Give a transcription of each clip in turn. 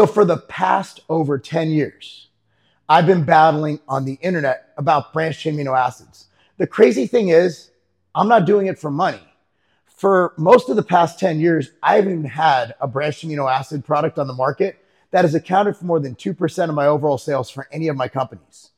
So for the past over 10 years, I've been battling on the internet about branched chain amino acids. The crazy thing is, I'm not doing it for money. For most of the past 10 years, I haven't even had a branched amino acid product on the market that has accounted for more than 2% of my overall sales for any of my companies.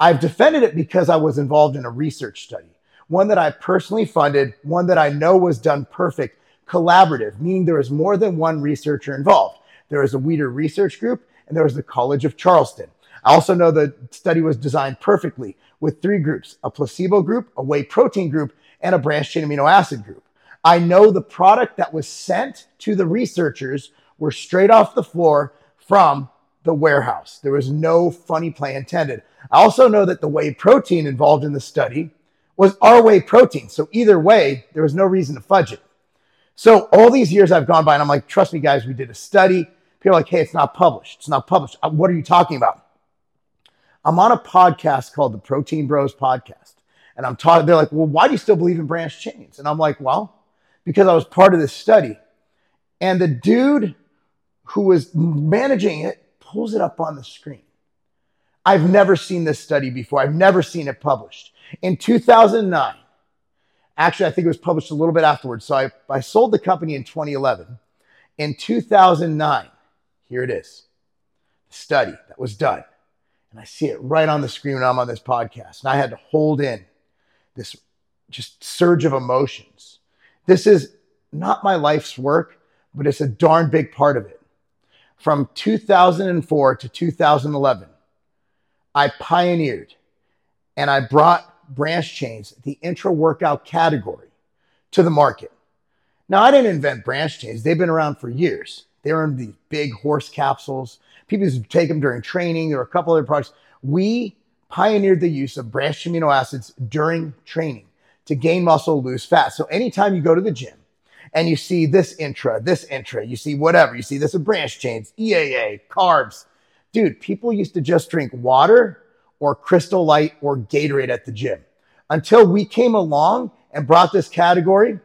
I've defended it because I was involved in a research study, one that I personally funded, one that I know was done perfect, collaborative, meaning there was more than one researcher involved. There was a Weider Research Group and there was the College of Charleston. I also know the study was designed perfectly with three groups, a placebo group, a whey protein group, and a branched chain amino acid group. I know the product that was sent to the researchers were straight off the floor from the warehouse. There was no funny play intended. I also know that the whey protein involved in the study was our whey protein. So either way, there was no reason to fudge it. So all these years I've gone by and I'm like, trust me guys, we did a study. People are like, hey, it's not published. It's not published. What are you talking about? I'm on a podcast called the Protein Bros Podcast. And I'm taught, they're like, well, why do you still believe in branched chains? And I'm like, well, because I was part of this study. And the dude who was managing it pulls it up on the screen. I've never seen this study before. I've never seen it published. In 2009, actually, I think it was published a little bit afterwards. So I sold the company in 2011. In 2009, here it is, the study that was done. And I see it right on the screen when I'm on this podcast. And I had to hold in this just surge of emotions. This is not my life's work, but it's a darn big part of it. From 2004 to 2011, I pioneered and I brought branched chains, the intra-workout category, to the market. Now, I didn't invent branched chains. They've been around for years. They were in these big horse capsules. People used to take them during training. There were a couple other products. We pioneered the use of branched amino acids during training to gain muscle, lose fat. So anytime you go to the gym and you see this intra, you see whatever, you see this with branched chains, EAA, carbs. Dude, people used to just drink water or Crystal Light or Gatorade at the gym. Until we came along and brought this category, it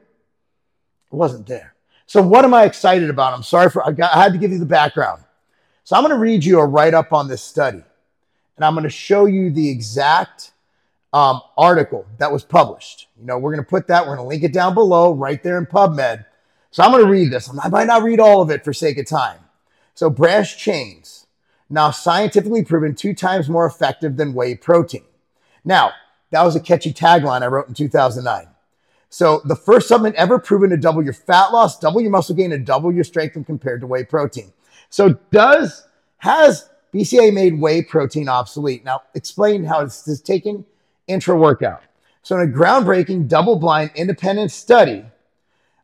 wasn't there. So what am I excited about? I'm sorry for, I had to give you the background. So I'm going to read you a write-up on this study. And I'm going to show you the exact article that was published. You know, we're going to put that, we're going to link it down below right there in PubMed. So I'm going to read this. I might not read all of it for sake of time. So branched chains, now scientifically proven 2 times more effective than whey protein. Now, that was a catchy tagline I wrote in 2009. So the first supplement ever proven to double your fat loss, double your muscle gain, and double your strength when compared to whey protein. So has BCAA made whey protein obsolete? Now explain how this is taken intra-workout. So in a groundbreaking, double-blind, independent study,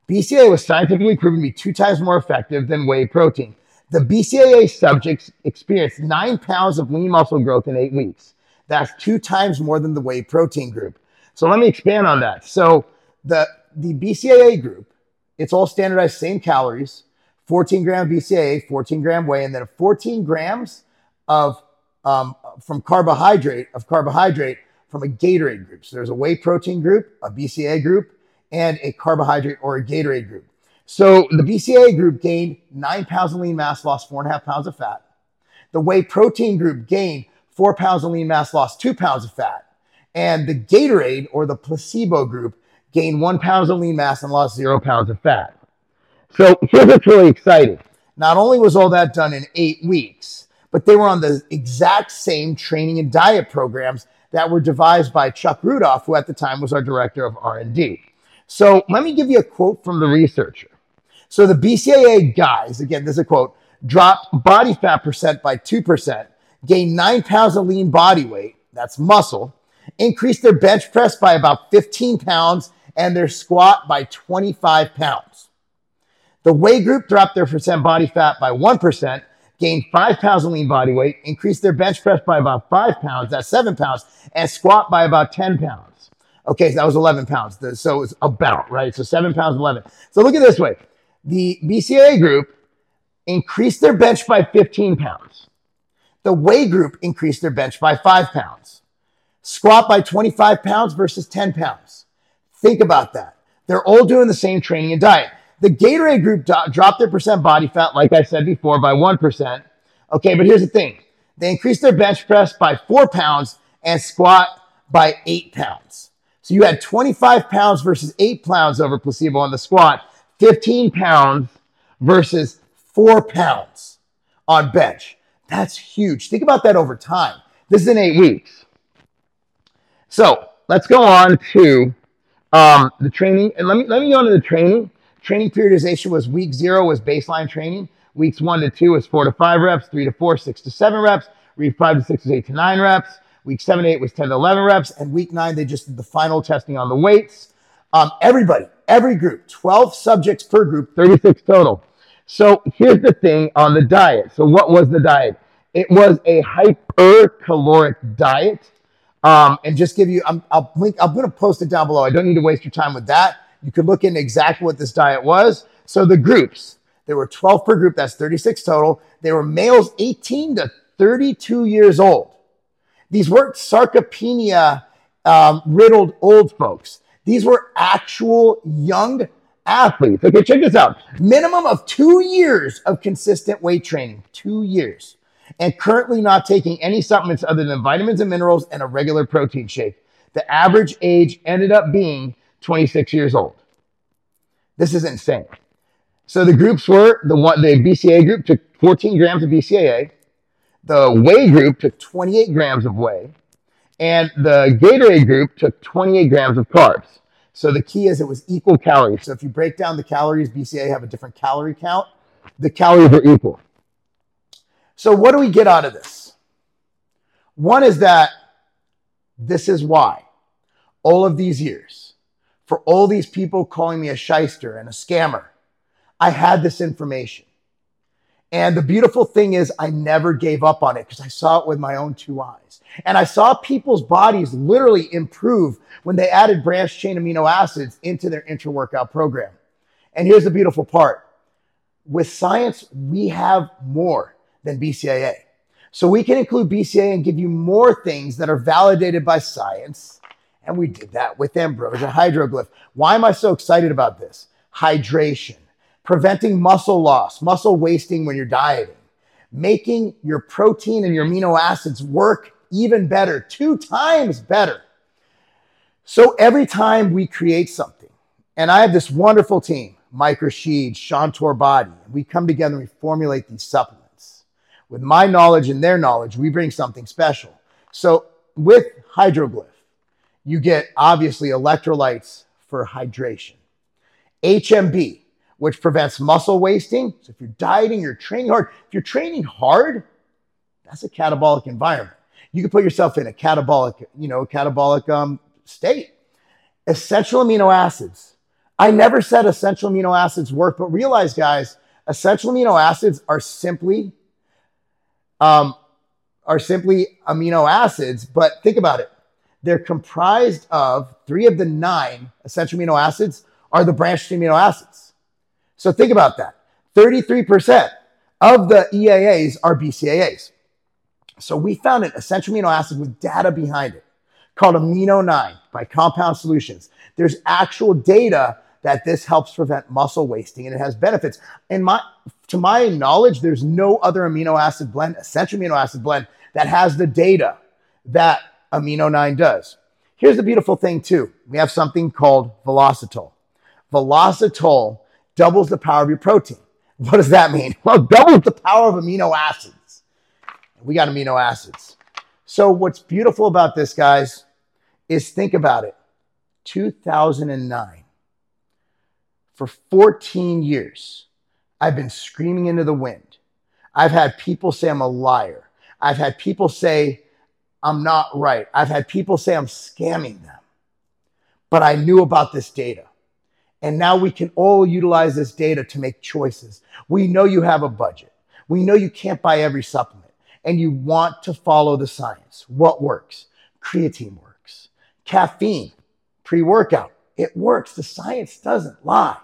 BCAA was scientifically proven to be 2 times more effective than whey protein. The BCAA subjects experienced 9 pounds of lean muscle growth in 8 weeks. That's 2 times more than the whey protein group. So let me expand on that. So the BCAA group, it's all standardized, same calories, 14 gram BCAA, 14 gram whey, and then 14 grams of carbohydrate from a Gatorade group. So there's a whey protein group, a BCAA group, and a carbohydrate or a Gatorade group. So the BCAA group gained 9 pounds of lean mass, lost 4.5 pounds of fat. The whey protein group gained 4 pounds of lean mass, lost 2 pounds of fat. And the Gatorade or the placebo group gained 1 pound of lean mass and lost 0 pounds of fat. So here's what's really exciting. Not only was all that done in 8 weeks, but they were on the exact same training and diet programs that were devised by Chuck Rudolph, who at the time was our director of R&D. So let me give you a quote from the researcher. So the BCAA guys, again, this is a quote, dropped body fat percent by 2%, gained 9 pounds of lean body weight, that's muscle, increased their bench press by about 15 pounds and their squat by 25 pounds. The whey group dropped their percent body fat by 1%, gained 5 pounds of lean body weight, increased their bench press by about 5 pounds, that's 7 pounds, and squat by about 10 pounds. Okay, so that was 11 pounds. So it was about, right? So 7 pounds, 11. So look at this way. The BCAA group increased their bench by 15 pounds. The whey group increased their bench by 5 pounds. Squat by 25 pounds versus 10 pounds. Think about that. They're all doing the same training and diet. The Gatorade group dropped their percent body fat, like I said before, by 1%. Okay, but here's the thing. They increased their bench press by 4 pounds and squat by 8 pounds. So you had 25 pounds versus 8 pounds over placebo on the squat, 15 pounds versus 4 pounds on bench. That's huge. Think about that over time. This is in 8 weeks. So let's go on to the training. And let me go on to the training. Training periodization was week 0 was baseline training. Weeks 1 to 2 was 4 to 5 reps, 3 to 4, 6 to 7 reps. Week 5 to 6 was 8 to 9 reps. Week 7 to 8 was 10 to 11 reps. And week 9, they just did the final testing on the weights. Everybody, every group, 12 subjects per group, 36 total. So here's the thing on the diet. So what was the diet? It was a hypercaloric diet. And just give you, I'm going to post it down below. I don't need to waste your time with that. You could look into exactly what this diet was. So the groups, there were 12 per group. That's 36 total. They were males 18 to 32 years old. These weren't sarcopenia riddled old folks. These were actual young athletes. Okay, check this out. Minimum of 2 years of consistent weight training, 2 years. And currently not taking any supplements other than vitamins and minerals and a regular protein shake. The average age ended up being 26 years old. This is insane. So the groups were, the BCAA group took 14 grams of BCAA. The whey group took 28 grams of whey. And the Gatorade group took 28 grams of carbs. So the key is it was equal calories. So if you break down the calories, BCAA have a different calorie count. The calories are equal. So what do we get out of this? One is that this is why all of these years, for all these people calling me a shyster and a scammer, I had this information. And the beautiful thing is I never gave up on it because I saw it with my own 2 eyes. And I saw people's bodies literally improve when they added branched chain amino acids into their intra-workout program. And here's the beautiful part. With science, we have more than BCAA. So we can include BCAA and give you more things that are validated by science. And we did that with Ambrosia Hydroglyph. Why am I so excited about this? Hydration, preventing muscle loss, muscle wasting when you're dieting, making your protein and your amino acids work even better, 2 times better. So every time we create something, and I have this wonderful team, Mike Rashid, Shantor Body, and we come together and we formulate these supplements. With my knowledge and their knowledge, we bring something special. So with Hydroglyph, you get obviously electrolytes for hydration. HMB, which prevents muscle wasting. So if you're dieting, you're training hard. If you're training hard, that's a catabolic environment. You can put yourself in a catabolic, state. Essential amino acids. I never said essential amino acids work, but realize, guys, essential amino acids are simply amino acids, but think about it. They're comprised of 3 of the 9 essential amino acids are the branched amino acids. So think about that. 33% of the EAAs are BCAAs. So we found an essential amino acid with data behind it called Amino9 by Compound Solutions. There's actual data that this helps prevent muscle wasting and it has benefits. And to my knowledge, there's no other amino acid blend, essential amino acid blend, that has the data that Amino9 does. Here's the beautiful thing too. We have something called Velocitol. Velocitol doubles the power of your protein. What does that mean? Well, doubles the power of amino acids. We got amino acids. So what's beautiful about this, guys, is think about it. 2009. For 14 years, I've been screaming into the wind. I've had people say I'm a liar. I've had people say I'm not right. I've had people say I'm scamming them. But I knew about this data. And now we can all utilize this data to make choices. We know you have a budget. We know you can't buy every supplement. And you want to follow the science. What works? Creatine works. Caffeine, pre-workout, it works. The science doesn't lie.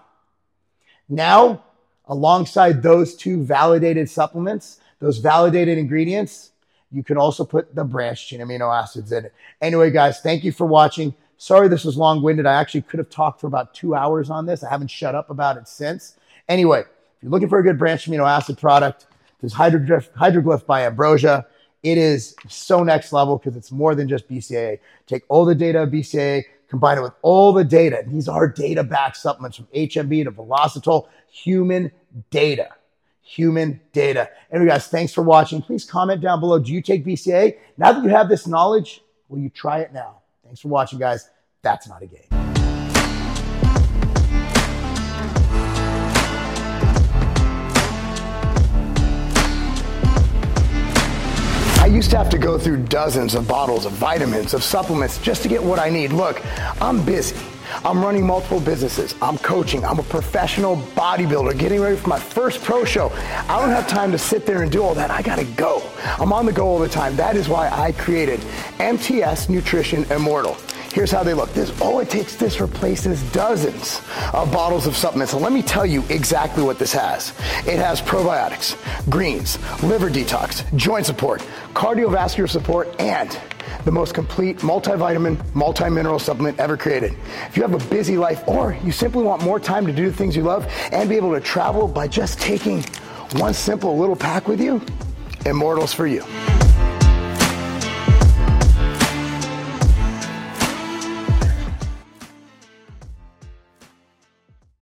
Now, alongside those 2 validated supplements, those validated ingredients, you can also put the branched chain amino acids in it. Anyway, guys, thank you for watching. Sorry, this is long-winded. I actually could have talked for about 2 hours on this. I haven't shut up about it since. Anyway, if you're looking for a good branched amino acid product, there's Hydroglyph by Ambrosia. It is so next level because it's more than just BCAA. Take all the data of BCAA, combine it with all the data. These are data-backed supplements from HMB to Velocitol, human data. Anyway, guys, thanks for watching. Please comment down below. Do you take BCAA? Now that you have this knowledge, will you try it now? Thanks for watching, guys. That's not a game. I used to have to go through dozens of bottles of vitamins, of supplements, just to get what I need. Look, I'm busy. I'm running multiple businesses. I'm coaching. I'm a professional bodybuilder, getting ready for my first pro show. I don't have time to sit there and do all that. I gotta go. I'm on the go all the time. That is why I created MTS Nutrition Immortal. Here's how they look. This replaces dozens of bottles of supplements. And let me tell you exactly what this has. It has probiotics, greens, liver detox, joint support, cardiovascular support, and the most complete multivitamin, multi-mineral supplement ever created. If you have a busy life or you simply want more time to do the things you love and be able to travel by just taking one simple little pack with you, Immortal's for you.